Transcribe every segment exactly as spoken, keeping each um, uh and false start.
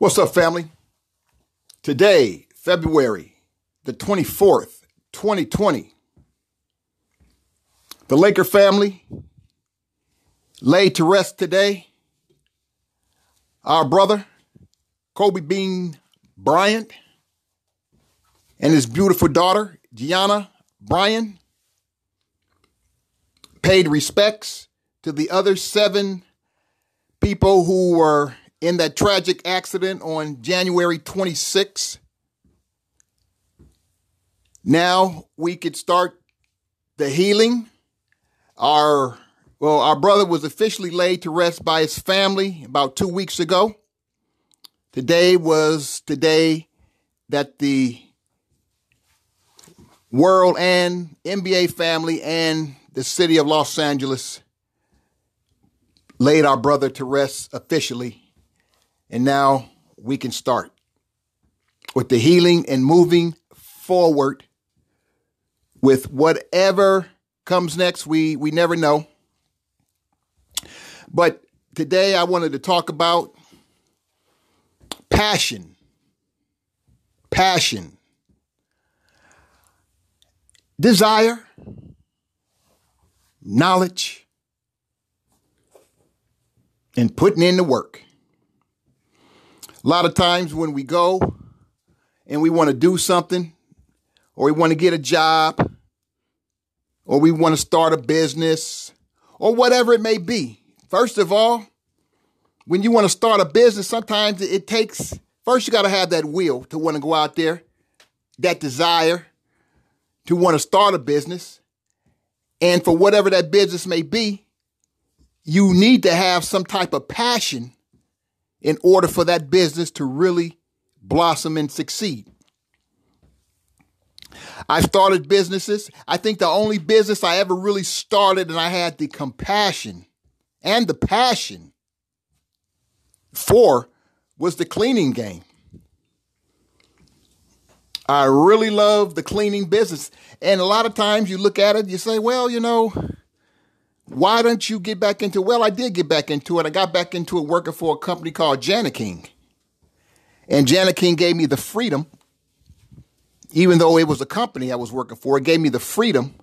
What's up, family? Today, February the twenty-fourth, twenty twenty, the Laker family laid to rest today. Our brother, Kobe Bean Bryant, and his beautiful daughter, Gianna Bryant, paid respects to the other seven people who were in that tragic accident on January twenty-sixth. Now we could start the healing. Our, well, our brother was officially laid to rest by his family about two weeks ago. Today was the day that the world and N B A family and the city of Los Angeles laid our brother to rest officially. And now we can start with the healing and moving forward with whatever comes next. We, we never know. But today I wanted to talk about passion. Passion. Desire. Knowledge. And putting in the work. A lot of times when we go and we want to do something, or we want to get a job, or we want to start a business, or whatever it may be. First of all, when you want to start a business, sometimes it takes, first you got to have that will to want to go out there, that desire to want to start a business. And for whatever that business may be, you need to have some type of passion in order for that business to really blossom and succeed. I started businesses. I think the only business I ever really started and I had the compassion and the passion for was the cleaning game. I really love the cleaning business. And a lot of times you look at it, you say, well, you know, why don't you get back into it? Well, I did get back into it. I got back into it working for a company called Jani-King. And Jani-King gave me the freedom, even though it was a company I was working for, it gave me the freedom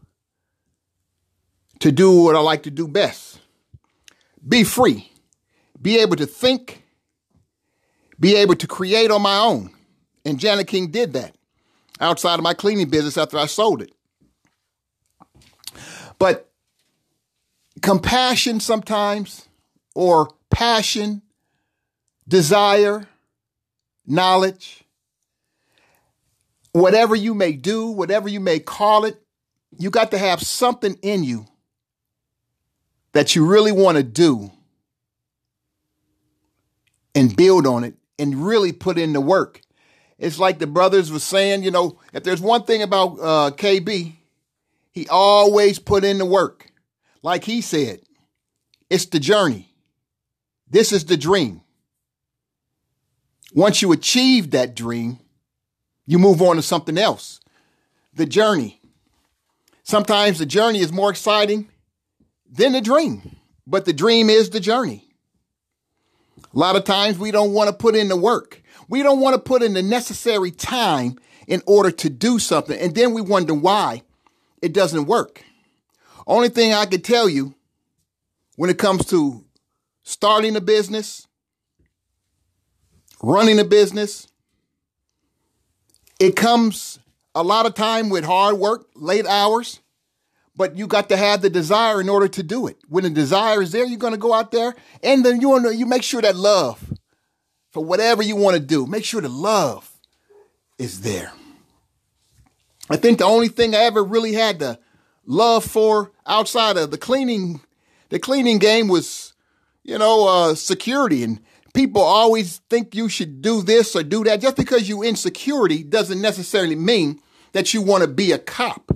to do what I like to do best. Be free. Be able to think. Be able to create on my own. And Jani-King did that outside of my cleaning business after I sold it. But compassion sometimes, or passion, desire, knowledge, whatever you may do, whatever you may call it, you got to have something in you that you really want to do and build on it and really put in the work. It's like the brothers were saying, you know, if there's one thing about uh, K B, he always put in the work. Like he said, it's the journey. This is the dream. Once you achieve that dream, you move on to something else. The journey. Sometimes the journey is more exciting than the dream, but the dream is the journey. A lot of times we don't want to put in the work. We don't want to put in the necessary time in order to do something. And then we wonder why it doesn't work. Only thing I can tell you when it comes to starting a business, running a business, it comes a lot of time with hard work, late hours, but you got to have the desire in order to do it. When the desire is there, you're going to go out there and then you want to, you make sure that love for whatever you want to do, make sure the love is there. I think the only thing I ever really had to love for outside of the cleaning, the cleaning game was, you know, uh, security. And people always think you should do this or do that. Just because you're in security doesn't necessarily mean that you want to be a cop.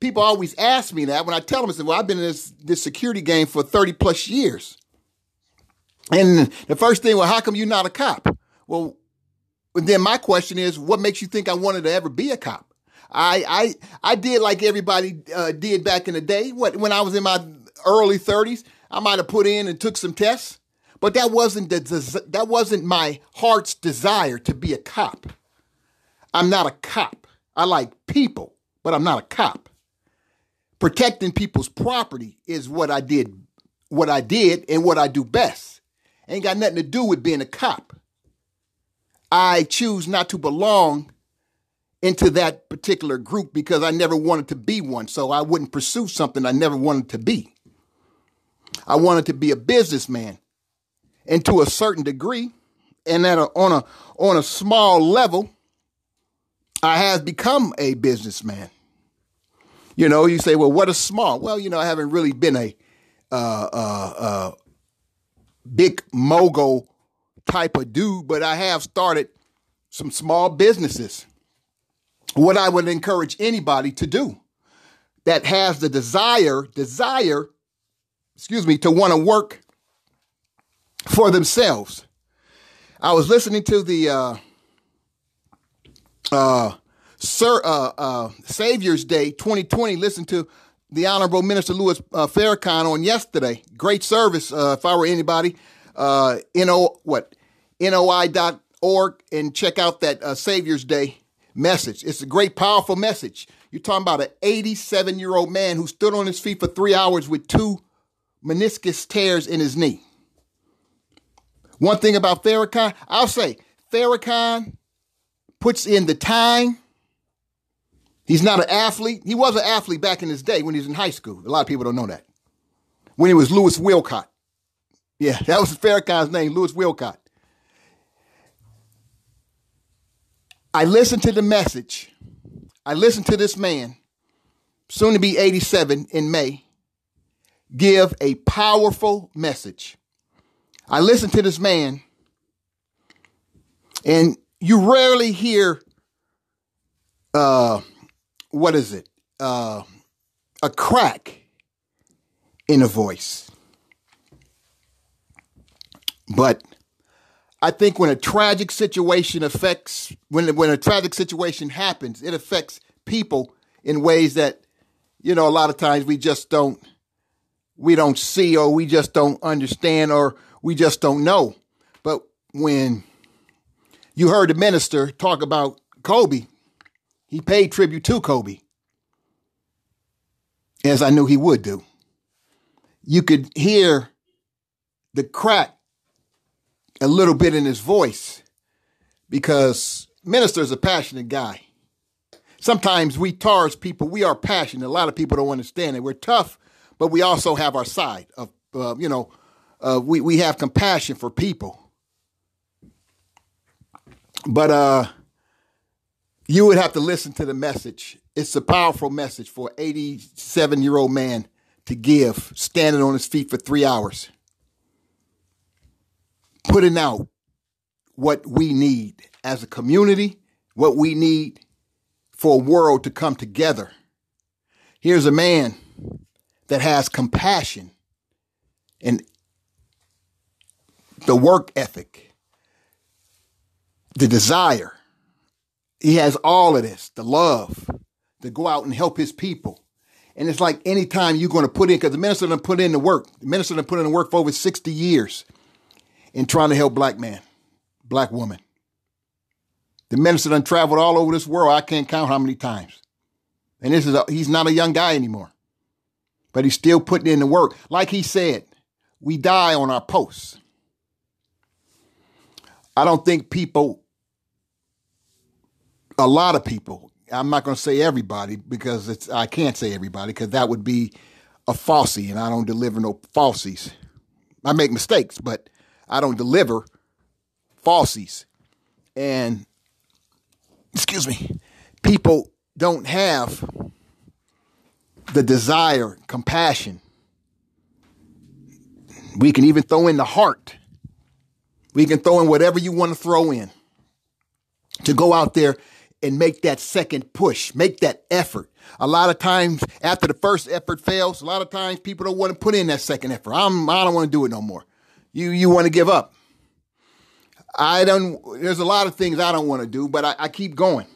People always ask me that when I tell them, I say, well, I've been in this, this security game for thirty plus years. And the first thing, well, how come you're not a cop? Well, then my question is, what makes you think I wanted to ever be a cop? I I I did like everybody uh, did back in the day. What when I was in my early thirties, I might have put in and took some tests, But that wasn't the, that wasn't my heart's desire to be a cop. I'm not a cop. I like people, but I'm not a cop. Protecting people's property is what I did, what I did and what I do best. Ain't got nothing to do with being a cop. I choose not to belong into that particular group because I never wanted to be one, so I wouldn't pursue something I never wanted to be. I wanted to be a businessman, and to a certain degree, and at a, on a on a small level, I have become a businessman. You know, you say, well, what is small? Well, you know, I haven't really been a uh, uh, uh, big mogul type of dude, but I have started some small businesses. What I would encourage anybody to do that has the desire, desire, excuse me, to want to work for themselves. I was listening to the uh, uh, Sir uh, uh, Savior's Day twenty twenty. Listen to the Honorable Minister Louis uh, Farrakhan on yesterday. Great service. Uh, if I were anybody, uh, no what N O I dot org, and check out that uh, Savior's Day message. It's a great, powerful message. You're talking about an eighty-seven-year-old man who stood on his feet for three hours with two meniscus tears in his knee. One thing about Farrakhan, I'll say, Farrakhan puts in the time. He's not an athlete. He was an athlete back in his day when he was in high school. A lot of people don't know that. When it was Louis Wilcott. Yeah, that was Farrakhan's name, Louis Wilcott. I listened to the message. I listened to this man, soon to be eighty-seven in May, give a powerful message. I listened to this man, and you rarely hear, uh, what is it, uh, a crack in a voice. But I think when a tragic situation affects, when when a tragic situation happens, it affects people in ways that, you know, a lot of times we just don't, we don't see, or we just don't understand, or we just don't know. But when you heard the minister talk about Kobe, he paid tribute to Kobe, as I knew he would do. You could hear the crack a little bit in his voice, because minister's a passionate guy. Sometimes we Taurus people, we are passionate. A lot of people don't understand it. We're tough, but we also have our side of, uh, you know, uh, we, we have compassion for people. But uh, you would have to listen to the message. It's a powerful message for an eighty-seven-year-old man to give, standing on his feet for three hours, putting out what we need as a community, what we need for a world to come together. Here's a man that has compassion and the work ethic, the desire. He has all of this, the love to go out and help his people. And it's like any time you're going to put in, because the minister done put in the work. The minister done put in the work for over sixty years in trying to help black man, black woman. The minister done traveled all over this world. I can't count how many times. And this is a, he's not a young guy anymore. But he's still putting in the work. Like he said, we die on our posts. I don't think people, a lot of people, I'm not going to say everybody, because it's, I can't say everybody, because that would be a falsy, and I don't deliver no falsies. I make mistakes, but I don't deliver falsies. And, excuse me, people don't have the desire, compassion. We can even throw in the heart. We can throw in whatever you want to throw in to go out there and make that second push, make that effort. A lot of times after the first effort fails, a lot of times people don't want to put in that second effort. I'm, I don't want to do it no more. You, you want to give up. I don't, there's a lot of things I don't want to do, but I, I keep going.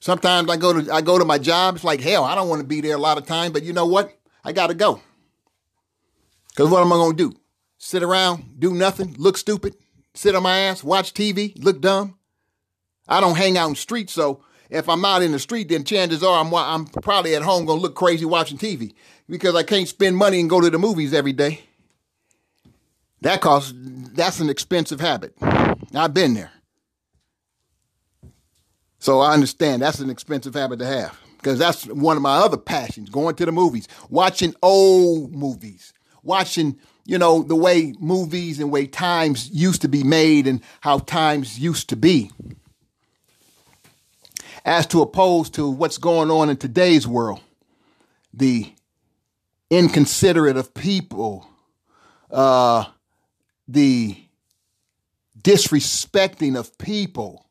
Sometimes I go to I go to my job. It's like, hell, I don't want to be there a lot of time. But you know what? I got to go. Because what am I going to do? sit around, do nothing, look stupid, sit on my ass, watch T V, look dumb. I don't hang out in the street, so if I'm not in the street, then chances are I'm, I'm probably at home gonna look crazy watching T V because I can't spend money and go to the movies every day. That costs, that's an expensive habit. I've been there. So I understand that's an expensive habit to have because that's one of my other passions, going to the movies, watching old movies, watching, you know, the way movies and way times used to be made and how times used to be. As to opposed to what's going on in today's world, the inconsiderate of people, uh, the disrespecting of people,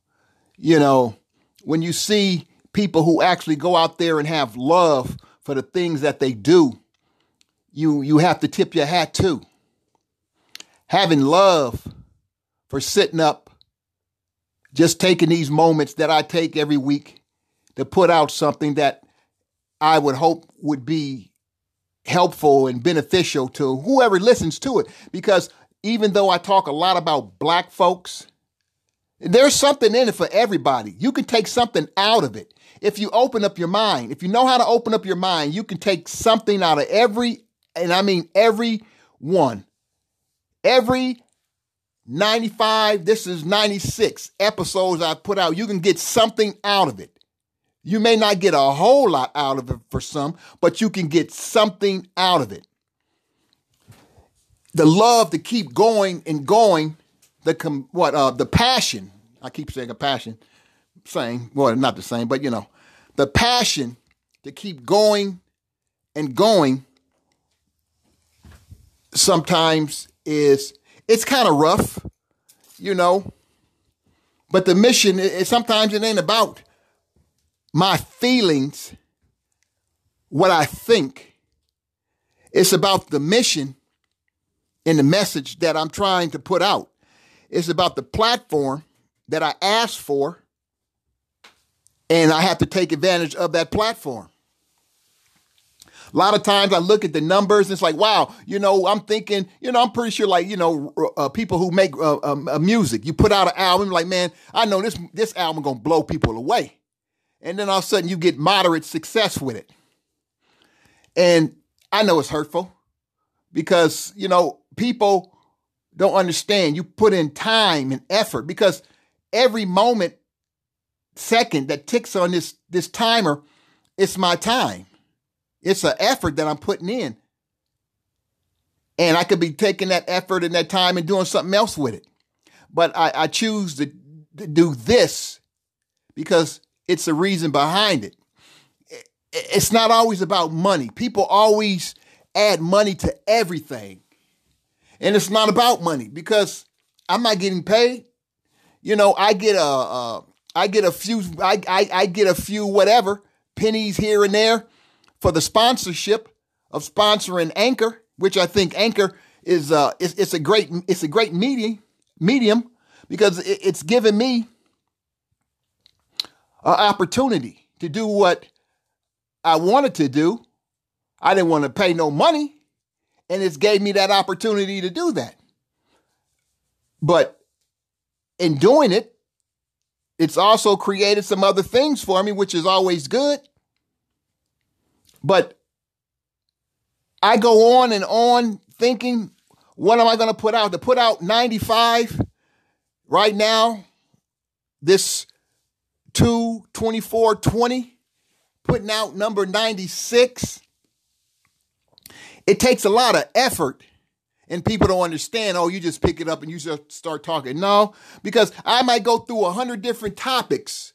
you know, when you see people who actually go out there and have love for the things that they do, you you have to tip your hat too. Having love for sitting up, just taking these moments that I take every week to put out something that I would hope would be helpful and beneficial to whoever listens to it. Because even though I talk a lot about black folks, there's something in it for everybody. You can take something out of it. If you open up your mind, if you know how to open up your mind, you can take something out of every, and I mean every one, every ninety-five, this is ninety-six episodes I put out. You can get something out of it. You may not get a whole lot out of it for some, but you can get something out of it. The love to keep going and going, the com- what uh, the passion, I keep saying a passion, same, well, not the same, but you know, the passion to keep going and going sometimes is, it's kind of rough, you know, but the mission, it, it, sometimes it ain't about my feelings, what I think. It's about the mission and the message that I'm trying to put out. It's about the platform that I asked for, and I have to take advantage of that platform. A lot of times I look at the numbers and it's like, wow, you know, I'm thinking, you know, I'm pretty sure like, you know, uh, people who make uh, uh, music, you put out an album, like, man, I know this, this album going to blow people away. And then all of a sudden you get moderate success with it. And I know it's hurtful because, you know, people don't understand. You put in time and effort because every moment, second that ticks on this, this timer, it's my time. It's an effort that I'm putting in. And I could be taking that effort and that time and doing something else with it. But I, I choose to, to do this because it's the reason behind it. It's not always about money. People always add money to everything. And it's not about money because I'm not getting paid. You know, I get a, a I get a few, I, I, I get a few whatever, pennies here and there for the sponsorship of sponsoring Anchor, which I think Anchor is uh it's, it's a great it's a great medium medium because it, it's given me an opportunity to do what I wanted to do. I didn't want to pay no money, and it's gave me that opportunity to do that. But in doing it, it's also created some other things for me, which is always good. But I go on and on thinking, what am I going to put out? To put out ninety-five right now, this two twenty-four twenty, putting out number ninety-six. It takes a lot of effort. And people don't understand, oh, you just pick it up and you just start talking. No, because I might go through a hundred different topics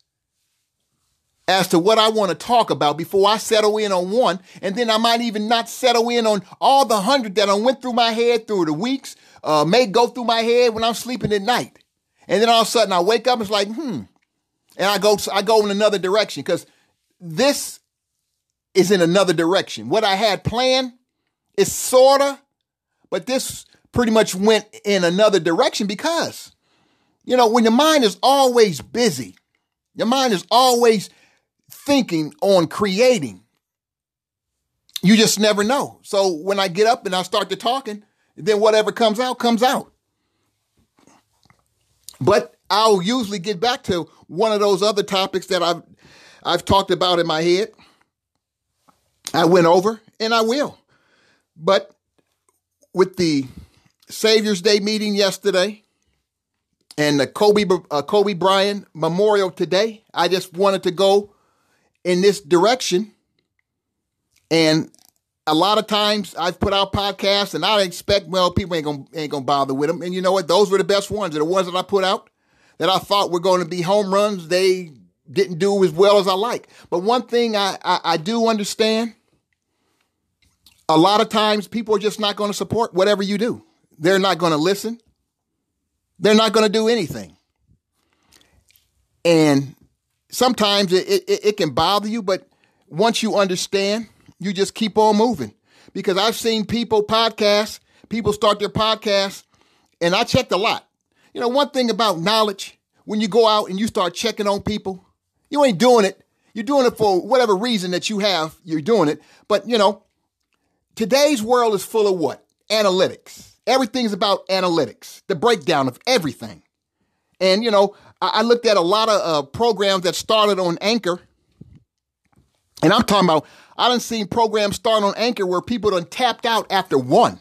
as to what I want to talk about before I settle in on one. And then I might even not settle in on all the hundred that I went through my head through the weeks, uh, may go through my head when I'm sleeping at night. And then all of a sudden I wake up, it's like, hmm. And I go, I go in another direction because this is in another direction. What I had planned is sort of, but this pretty much went in another direction because, you know, when your mind is always busy, your mind is always thinking on creating, you just never know. So when I get up and I start to talking, then whatever comes out, comes out. But I'll usually get back to one of those other topics that I've, I've talked about in my head. I went over, and I will. But with the Savior's Day meeting yesterday and the Kobe, uh, Kobe Bryant memorial today, I just wanted to go in this direction. And a lot of times I've put out podcasts and I expect, well, people ain't gonna, ain't gonna bother with them. And you know what? Those were the best ones. They're the ones that I put out that I thought were going to be home runs. They didn't do as well as I like. But one thing I, I, I do understand, a lot of times people are just not going to support whatever you do. They're not going to listen. They're not going to do anything. And sometimes it, it, it can bother you, but once you understand, you just keep on moving. Because I've seen people podcasts, people start their podcasts, and I checked a lot. You know, one thing about knowledge, when you go out and you start checking on people, you ain't doing it. You're doing it for whatever reason that you have, you're doing it. But, you know, today's world is full of what? Analytics. Everything's about analytics, the breakdown of everything. And, you know, I, I looked at a lot of uh, programs that started on Anchor. And I'm talking about, I done seen programs start on Anchor where people done tapped out after one.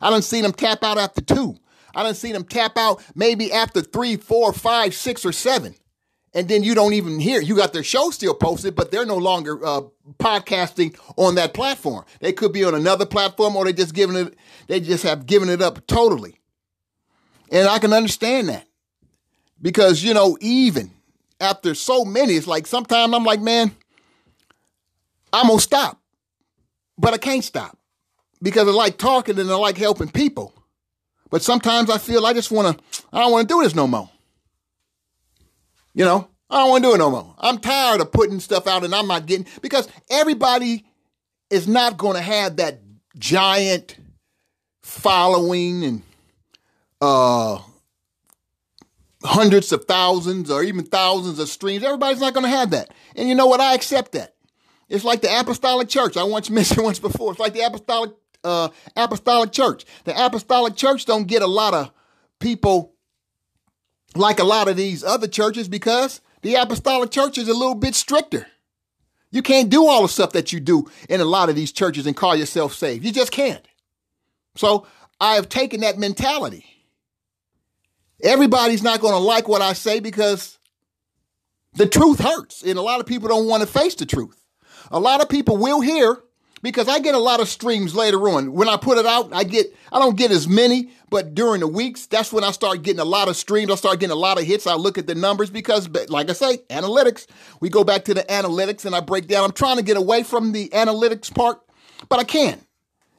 I done seen them tap out after two. I done seen them tap out maybe after three, four, five, six, or seven. And then you don't even hear. You got their show still posted, but they're no longer uh, podcasting on that platform. They could be on another platform, or they just giving it. They just have given it up totally. And I can understand that, because you know, even after so many, it's like sometimes I'm like, man, I'm gonna stop, but I can't stop because I like talking and I like helping people. But sometimes I feel I just wanna. I don't want to do this no more. You know, I don't want to do it no more. I'm tired of putting stuff out and I'm not getting, because everybody is not going to have that giant following and uh, hundreds of thousands or even thousands of streams. Everybody's not going to have that. And you know what? I accept that. It's like the Apostolic Church. I once mentioned once before. It's like the Apostolic uh, Apostolic Church. The Apostolic Church don't get a lot of people like a lot of these other churches, because the Apostolic Church is a little bit stricter. You can't do all the stuff that you do in a lot of these churches and call yourself saved. You just can't. So I have taken that mentality. Everybody's not going to like what I say, because the truth hurts. And a lot of people don't want to face the truth. A lot of people will hear, because I get a lot of streams later on. When I put it out, I get, I don't get as many, but during the weeks, that's when I start getting a lot of streams. I start getting a lot of hits. I look at the numbers because, like I say, analytics. We go back to the analytics and I break down. I'm trying to get away from the analytics part, but I can't,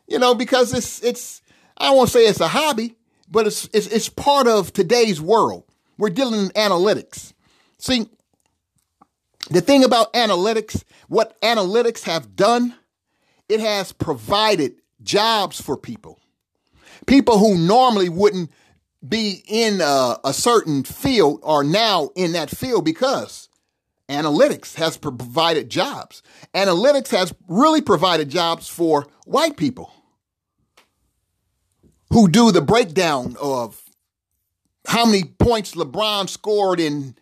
you know, because it's, it's, I won't say it's a hobby, but it's, it's, it's part of today's world. We're dealing in analytics. See, the thing about analytics, what analytics have done, it has provided jobs for people, people who normally wouldn't be in a, a certain field are now in that field, because analytics has provided jobs. Analytics has really provided jobs for white people who do the breakdown of how many points LeBron scored in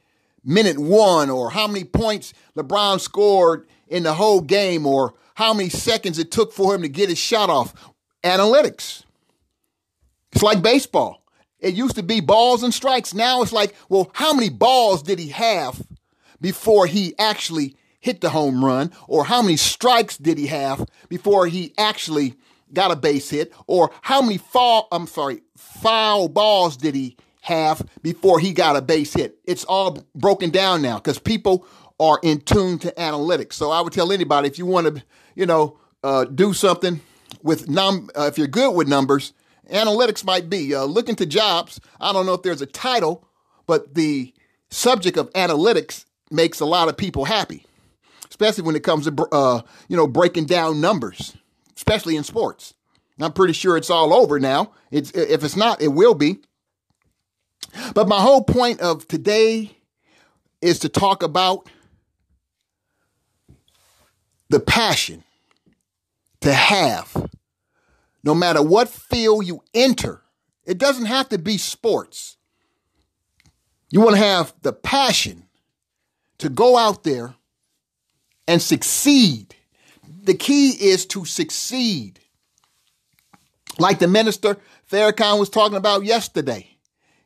minute one, or how many points LeBron scored in the whole game, or how many seconds it took for him to get his shot off. Analytics. It's like baseball. It used to be balls and strikes. Now it's like, well, how many balls did he have before he actually hit the home run? Or how many strikes did he have before he actually got a base hit? Or how many foul, I'm sorry, foul balls did he have before he got a base hit? It's all broken down now because people are in tune to analytics. So I would tell anybody, if you want to, you know, uh, do something with, num- uh, if you're good with numbers, analytics might be. Uh, look into jobs. I don't know if there's a title, but the subject of analytics makes a lot of people happy, especially when it comes to, uh, you know, breaking down numbers, especially in sports. And I'm pretty sure it's all over now. It's, if it's not, it will be. But my whole point of today is to talk about the passion to have, no matter what field you enter. It doesn't have to be sports. You want to have the passion to go out there and succeed. The key is to succeed. Like the minister Farrakhan was talking about yesterday.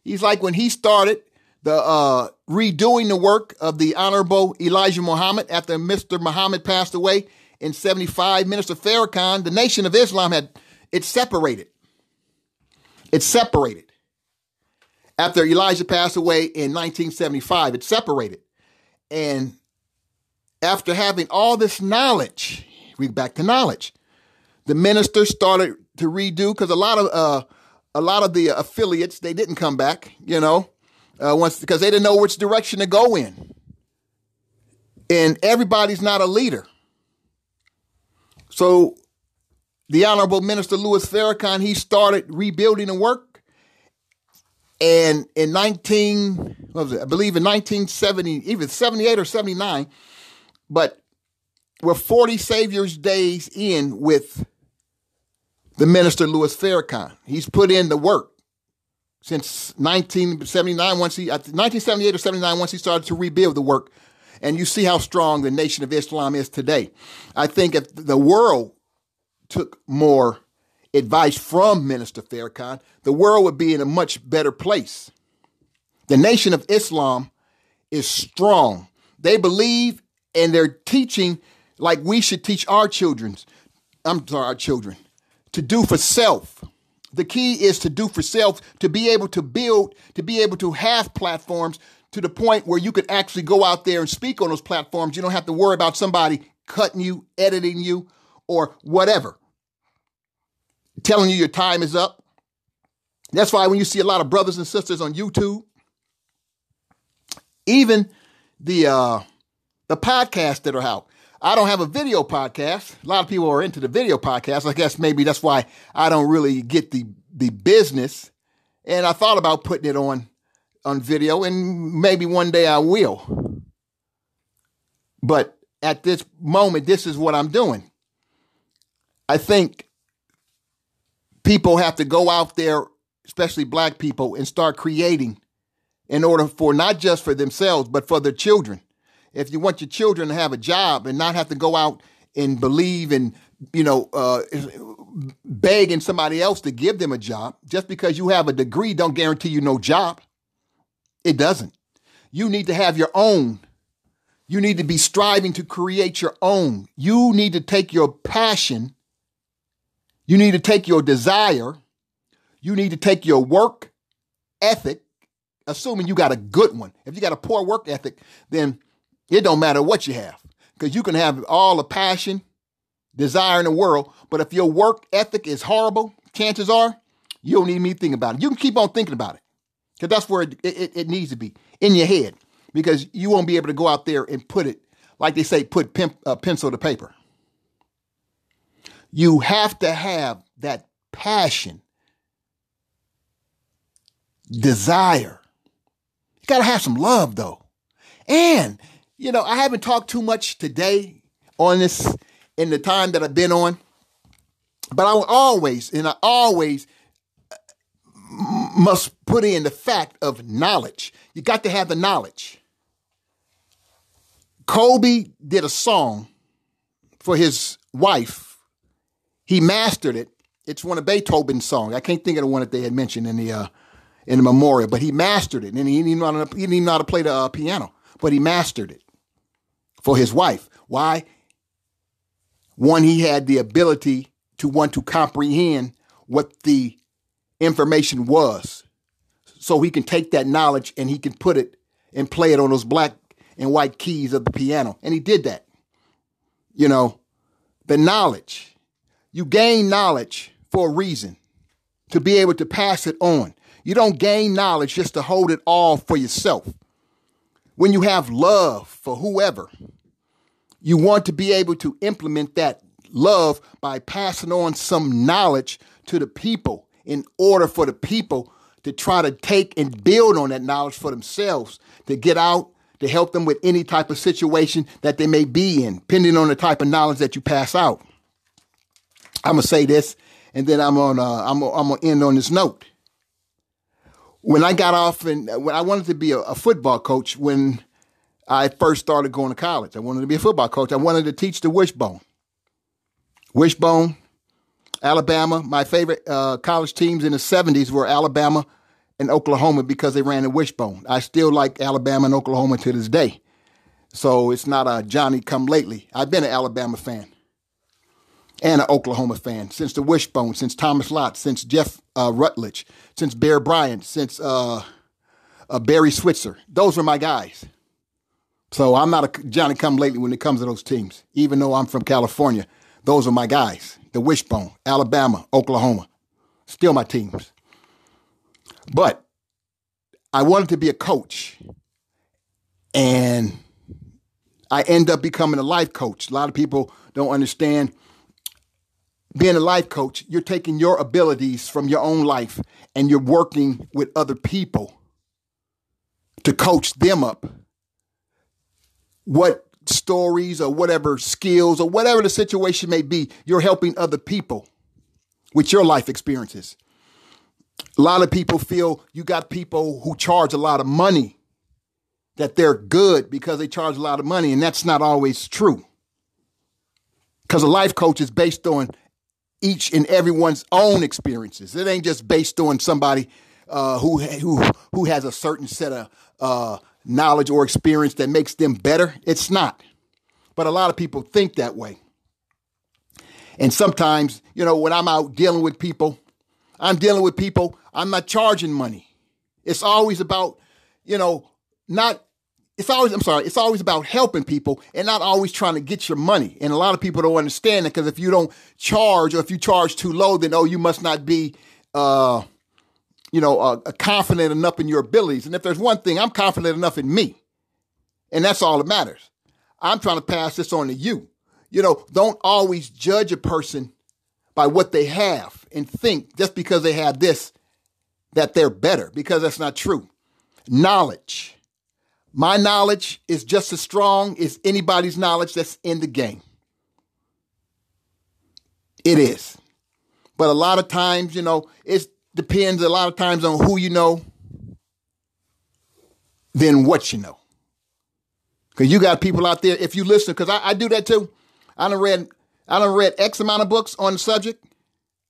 He's like, when he started the uh, redoing the work of the Honorable Elijah Muhammad after Mister Muhammad passed away in seventy-five, Minister Farrakhan, the Nation of Islam had, it separated. It separated. After Elijah passed away in nineteen seventy-five, it separated. And after having all this knowledge, we back to knowledge, the minister started to redo, because a lot of uh, a lot of the affiliates, they didn't come back, you know, uh, once because they didn't know which direction to go in. And everybody's not a leader. So the Honorable Minister Louis Farrakhan, he started rebuilding the work. And in nineteen, what was it? I believe in nineteen seventy, even seventy-eight or seventy-nine, but we're forty Savior's days in with the minister Louis Farrakhan. He's put in the work since nineteen seventy-nine, once he, nineteen seventy-eight or seventy-nine, once he started to rebuild the work. And you see how strong the Nation of Islam is today. I think if the world took more advice from Minister Farrakhan, the world would be in a much better place. The Nation of Islam is strong. They believe, and they're teaching like we should teach our children. I'm sorry, our children. To do for self. The key is to do for self, to be able to build, to be able to have platforms to the point where you could actually go out there and speak on those platforms. You don't have to worry about somebody cutting you, editing you, or whatever, telling you your time is up. That's why when you see a lot of brothers and sisters on YouTube, even the uh, the podcasts that are out, I don't have a video podcast. A lot of people are into the video podcast. I guess maybe that's why I don't really get the, the business. And I thought about putting it on, on video, and maybe one day I will. But at this moment, this is what I'm doing. I think people have to go out there, especially black people, and start creating in order for not just for themselves, but for their children. If you want your children to have a job and not have to go out and believe and, you know, uh, begging somebody else to give them a job, just because you have a degree don't guarantee you no job. It doesn't. You need to have your own. You need to be striving to create your own. You need to take your passion. You need to take your desire. You need to take your work ethic, assuming you got a good one. If you got a poor work ethic, then it don't matter what you have, because you can have all the passion, desire in the world, but if your work ethic is horrible, chances are you don't need me thinking about it. You can keep on thinking about it, because that's where it, it, it needs to be, in your head, because you won't be able to go out there and put it, like they say, put pimp, uh, pencil to paper. You have to have that passion, desire. You got to have some love, though, and you know, I haven't talked too much today on this in the time that I've been on, but I will always, and I always must put in the fact of knowledge. You got to have the knowledge. Kobe did a song for his wife. He mastered it. It's one of Beethoven's songs. I can't think of the one that they had mentioned in the uh, in the memorial, but he mastered it, and he didn't know how to, he didn't know how to play the uh, piano, but he mastered it for his wife. Why? One, he had the ability to want to comprehend what the information was, so he can take that knowledge and he can put it and play it on those black and white keys of the piano. And he did that. You know, the knowledge. You gain knowledge for a reason, to be able to pass it on. You don't gain knowledge just to hold it all for yourself. When you have love for whoever, you want to be able to implement that love by passing on some knowledge to the people, in order for the people to try to take and build on that knowledge for themselves, to get out, to help them with any type of situation that they may be in, depending on the type of knowledge that you pass out. I'm going to say this, and then I'm on. Uh, I'm I'm gonna end on this note. When I got off, and when I wanted to be a, a football coach, when I first started going to college, I wanted to be a football coach. I wanted to teach the wishbone. Wishbone, Alabama. My favorite uh, college teams in the seventies were Alabama and Oklahoma because they ran the wishbone. I still like Alabama and Oklahoma to this day. So it's not a Johnny come lately. I've been an Alabama fan and an Oklahoma fan since the wishbone, since Thomas Lott, since Jeff uh, Rutledge, since Bear Bryant, since uh, uh, Barry Switzer. Those are my guys. So I'm not a Johnny come lately when it comes to those teams, even though I'm from California. Those are my guys. The wishbone, Alabama, Oklahoma, still my teams. But I wanted to be a coach, and I end up becoming a life coach. A lot of people don't understand. Being a life coach, you're taking your abilities from your own life and you're working with other people to coach them up. What stories or whatever skills or whatever the situation may be, you're helping other people with your life experiences. A lot of people feel you got people who charge a lot of money that they're good because they charge a lot of money, and that's not always true. Because a life coach is based on each and everyone's own experiences. It ain't just based on somebody uh, who who who has a certain set of uh, knowledge or experience that makes them better. It's not. But a lot of people think that way. And sometimes, you know, when I'm out dealing with people, I'm dealing with people, I'm not charging money. It's always about, you know, not, it's always, I'm sorry, it's always about helping people and not always trying to get your money. And a lot of people don't understand that, because if you don't charge, or if you charge too low, then, oh, you must not be, uh, you know, uh, confident enough in your abilities. And if there's one thing, I'm confident enough in me. And that's all that matters. I'm trying to pass this on to you. You know, don't always judge a person by what they have and think just because they have this, that they're better, because that's not true. Knowledge. My knowledge is just as strong as anybody's knowledge that's in the game. It is. But a lot of times, you know, it depends a lot of times on who you know, then what you know. Because you got people out there, if you listen, because I, I do that too. I done read... I done read X amount of books on the subject.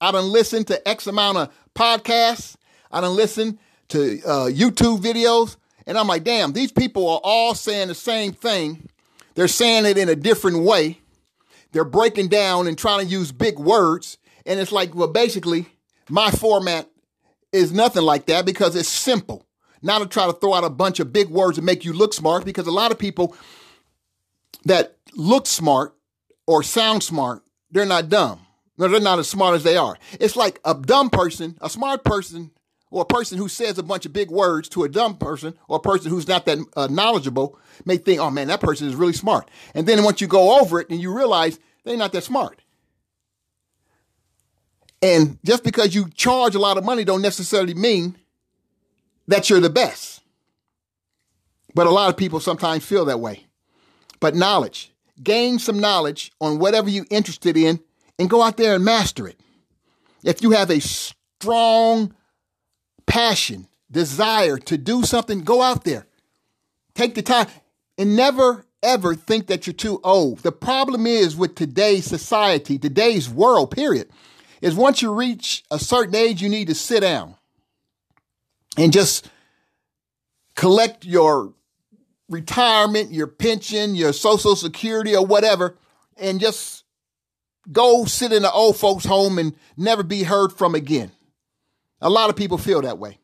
I done listened to X amount of podcasts. I done listened to uh, YouTube videos. And I'm like, damn, these people are all saying the same thing. They're saying it in a different way. They're breaking down and trying to use big words. And it's like, well, basically, my format is nothing like that, because it's simple. Not to try to throw out a bunch of big words and make you look smart, because a lot of people that look smart or sound smart, they're not dumb. No, they're not as smart as they are. It's like a dumb person, a smart person, or a person who says a bunch of big words to a dumb person, or a person who's not that uh, knowledgeable, may think, oh man, that person is really smart. And then once you go over it and you realize they're not that smart. And just because you charge a lot of money don't necessarily mean that you're the best. But a lot of people sometimes feel that way. But knowledge. Gain some knowledge on whatever you're interested in and go out there and master it. If you have a strong passion, desire to do something, go out there. Take the time and never, ever think that you're too old. The problem is with today's society, today's world, period, is once you reach a certain age, you need to sit down and just collect your retirement, your pension, your Social Security or whatever, and just go sit in an old folks home and never be heard from again. A lot of people feel that way.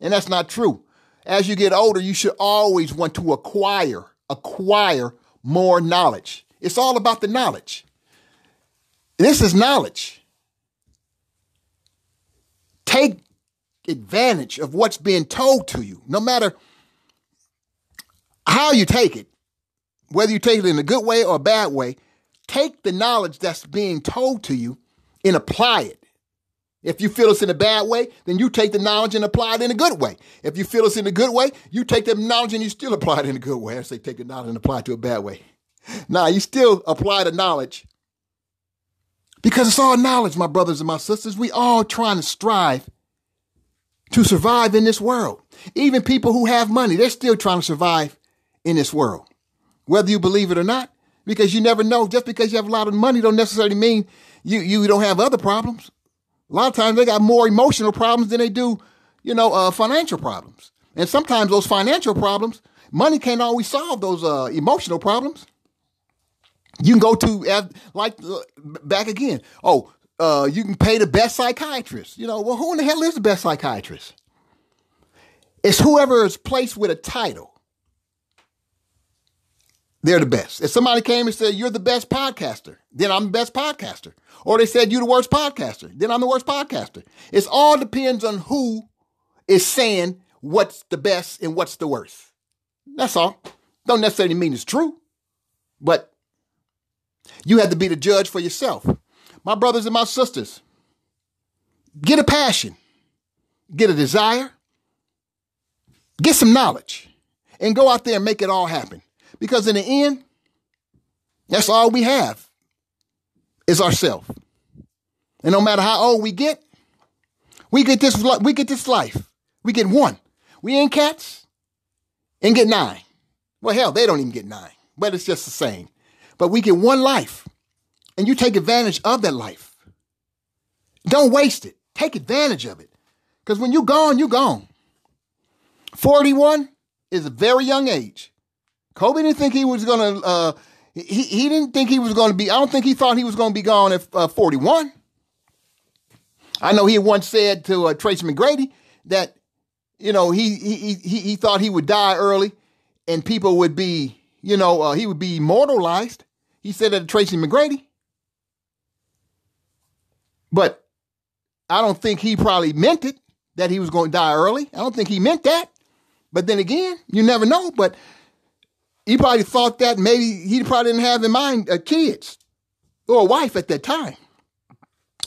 And that's not true. As you get older, you should always want to acquire, acquire more knowledge. It's all about the knowledge. This is knowledge. Take advantage of what's being told to you, no matter how you take it, whether you take it in a good way or a bad way. Take the knowledge that's being told to you and apply it. If you feel it's in a bad way, then you take the knowledge and apply it in a good way. If you feel it's in a good way, you take the knowledge and you still apply it in a good way. I say take the knowledge and apply it to a bad way. Now, you still apply the knowledge Because it's all knowledge, my brothers and my sisters. We all trying to strive to survive in this world. Even people who have money, they're still trying to survive in this world, whether you believe it or not, because you never know. Just because you have a lot of money don't necessarily mean you, you don't have other problems. A lot of times they got more emotional problems than they do, you know, uh, financial problems. And sometimes those financial problems, money can't always solve those uh, emotional problems. You can go to, uh, like, uh, back again. Oh, uh, you can pay the best psychiatrist. You know, well, who in the hell is the best psychiatrist? It's whoever is placed with a title. They're the best. If somebody came and said, you're the best podcaster, then I'm the best podcaster. Or they said, you're the worst podcaster, then I'm the worst podcaster. It all depends on who is saying what's the best and what's the worst. That's all. Don't necessarily mean it's true, but you have to be the judge for yourself. My brothers and my sisters, get a passion, get a desire, get some knowledge, and go out there and make it all happen. Because in the end, that's all we have is ourselves. And no matter how old we get, we get this, we get this life. We get one. We ain't cats and get nine. Well, hell, they don't even get nine, but it's just the same. But we get one life, and you take advantage of that life. Don't waste it. Take advantage of it. Because when you're gone, you're gone. forty-one is a very young age. Kobe didn't think he was going to, uh, he, he didn't think he was going to be, I don't think he thought he was going to be gone at uh, forty-one. I know he once said to uh, Tracy McGrady that, you know, he, he, he, he thought he would die early and people would be, you know, uh, he would be immortalized. He said that to Tracy McGrady. But I don't think he probably meant it, that he was going to die early. I don't think he meant that. But then again, you never know. But he probably thought that maybe he probably didn't have in mind uh, kids or a wife at that time.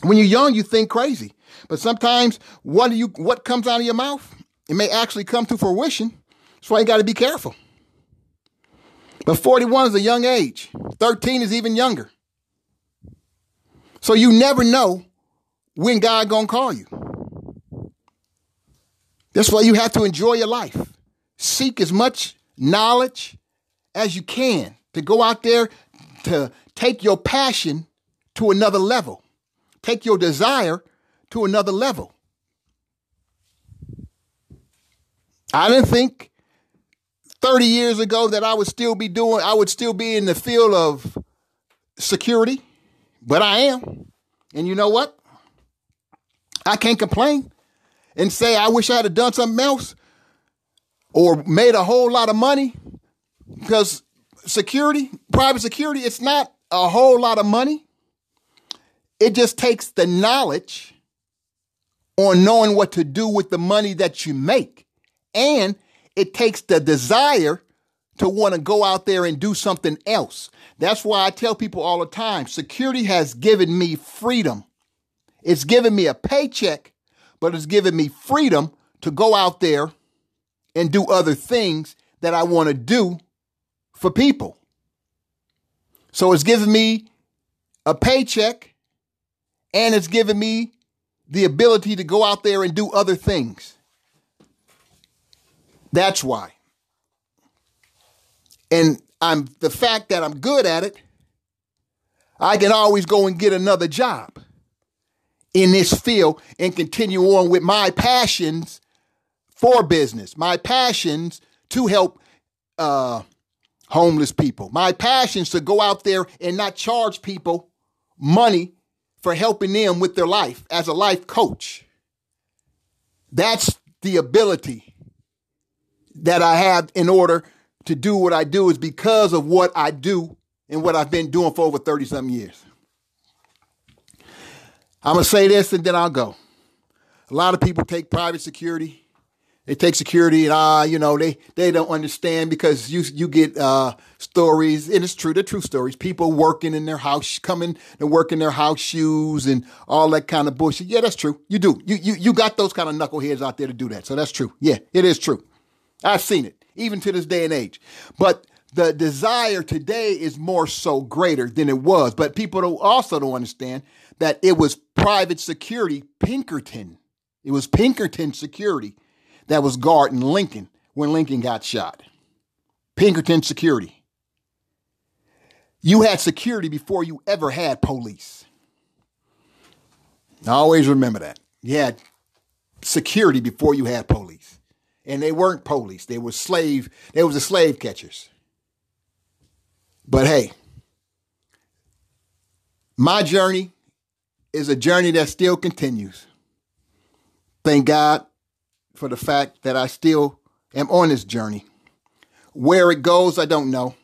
When you're young, you think crazy. But sometimes what do you what comes out of your mouth, it may actually come to fruition. That's why you got to be careful. But forty-one is a young age. thirteen is even younger. So you never know when God gonna call you. That's why you have to enjoy your life. Seek as much knowledge as you can to go out there to take your passion to another level. Take your desire to another level. I didn't think thirty years ago that I would still be doing, I would still be in the field of security, but I am. And you know what? I can't complain and say, I wish I had done something else or made a whole lot of money, because security, private security, it's not a whole lot of money. It just takes the knowledge on knowing what to do with the money that you make. And it takes the desire to want to go out there and do something else. That's why I tell people all the time, security has given me freedom. It's given me a paycheck, but it's given me freedom to go out there and do other things that I want to do for people. So it's given me a paycheck and it's given me the ability to go out there and do other things. That's why. And I'm the fact that I'm good at it, I can always go and get another job in this field and continue on with my passions for business, my passions to help uh, homeless people, my passions to go out there and not charge people money for helping them with their life as a life coach. That's the ability that I have in order to do what I do, is because of what I do and what I've been doing for over thirty-something years. I'm going to say this and then I'll go. A lot of people take private security. They take security and, ah, uh, you know, they, they don't understand, because you you get uh, stories, and it's true, they're true stories, people working in their house, coming and work in their house shoes and all that kind of bullshit. Yeah, that's true. You do. You, you, you got those kind of knuckleheads out there to do that. So that's true. Yeah, it is true. I've seen it, even to this day and age. But the desire today is more so greater than it was. But people don't, also don't understand that it was private security, Pinkerton. It was Pinkerton security that was guarding Lincoln when Lincoln got shot. Pinkerton security. You had security before you ever had police. I always remember that. You had security before you had police. And they weren't police. They were slave. They was the slave catchers. But hey, my journey is a journey that still continues. Thank God for the fact that I still am on this journey. Where it goes, I don't know.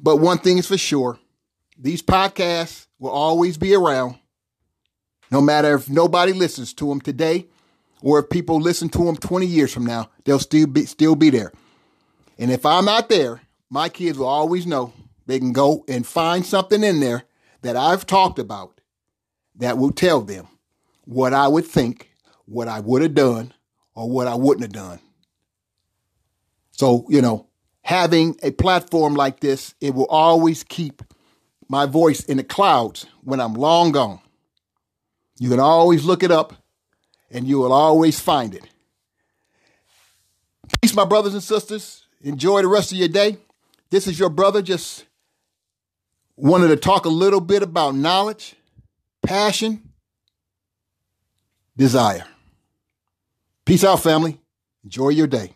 But one thing is for sure, these podcasts will always be around. No matter if nobody listens to them today or if people listen to them twenty years from now, they'll still be, still be there. And if I'm not there, my kids will always know they can go and find something in there that I've talked about that will tell them what I would think, what I would have done, or what I wouldn't have done. So, you know, having a platform like this, it will always keep my voice in the clouds when I'm long gone. You can always look it up, and you will always find it. Peace, my brothers and sisters. Enjoy the rest of your day. This is your brother. Just wanted to talk a little bit about knowledge, passion, desire. Peace out, family. Enjoy your day.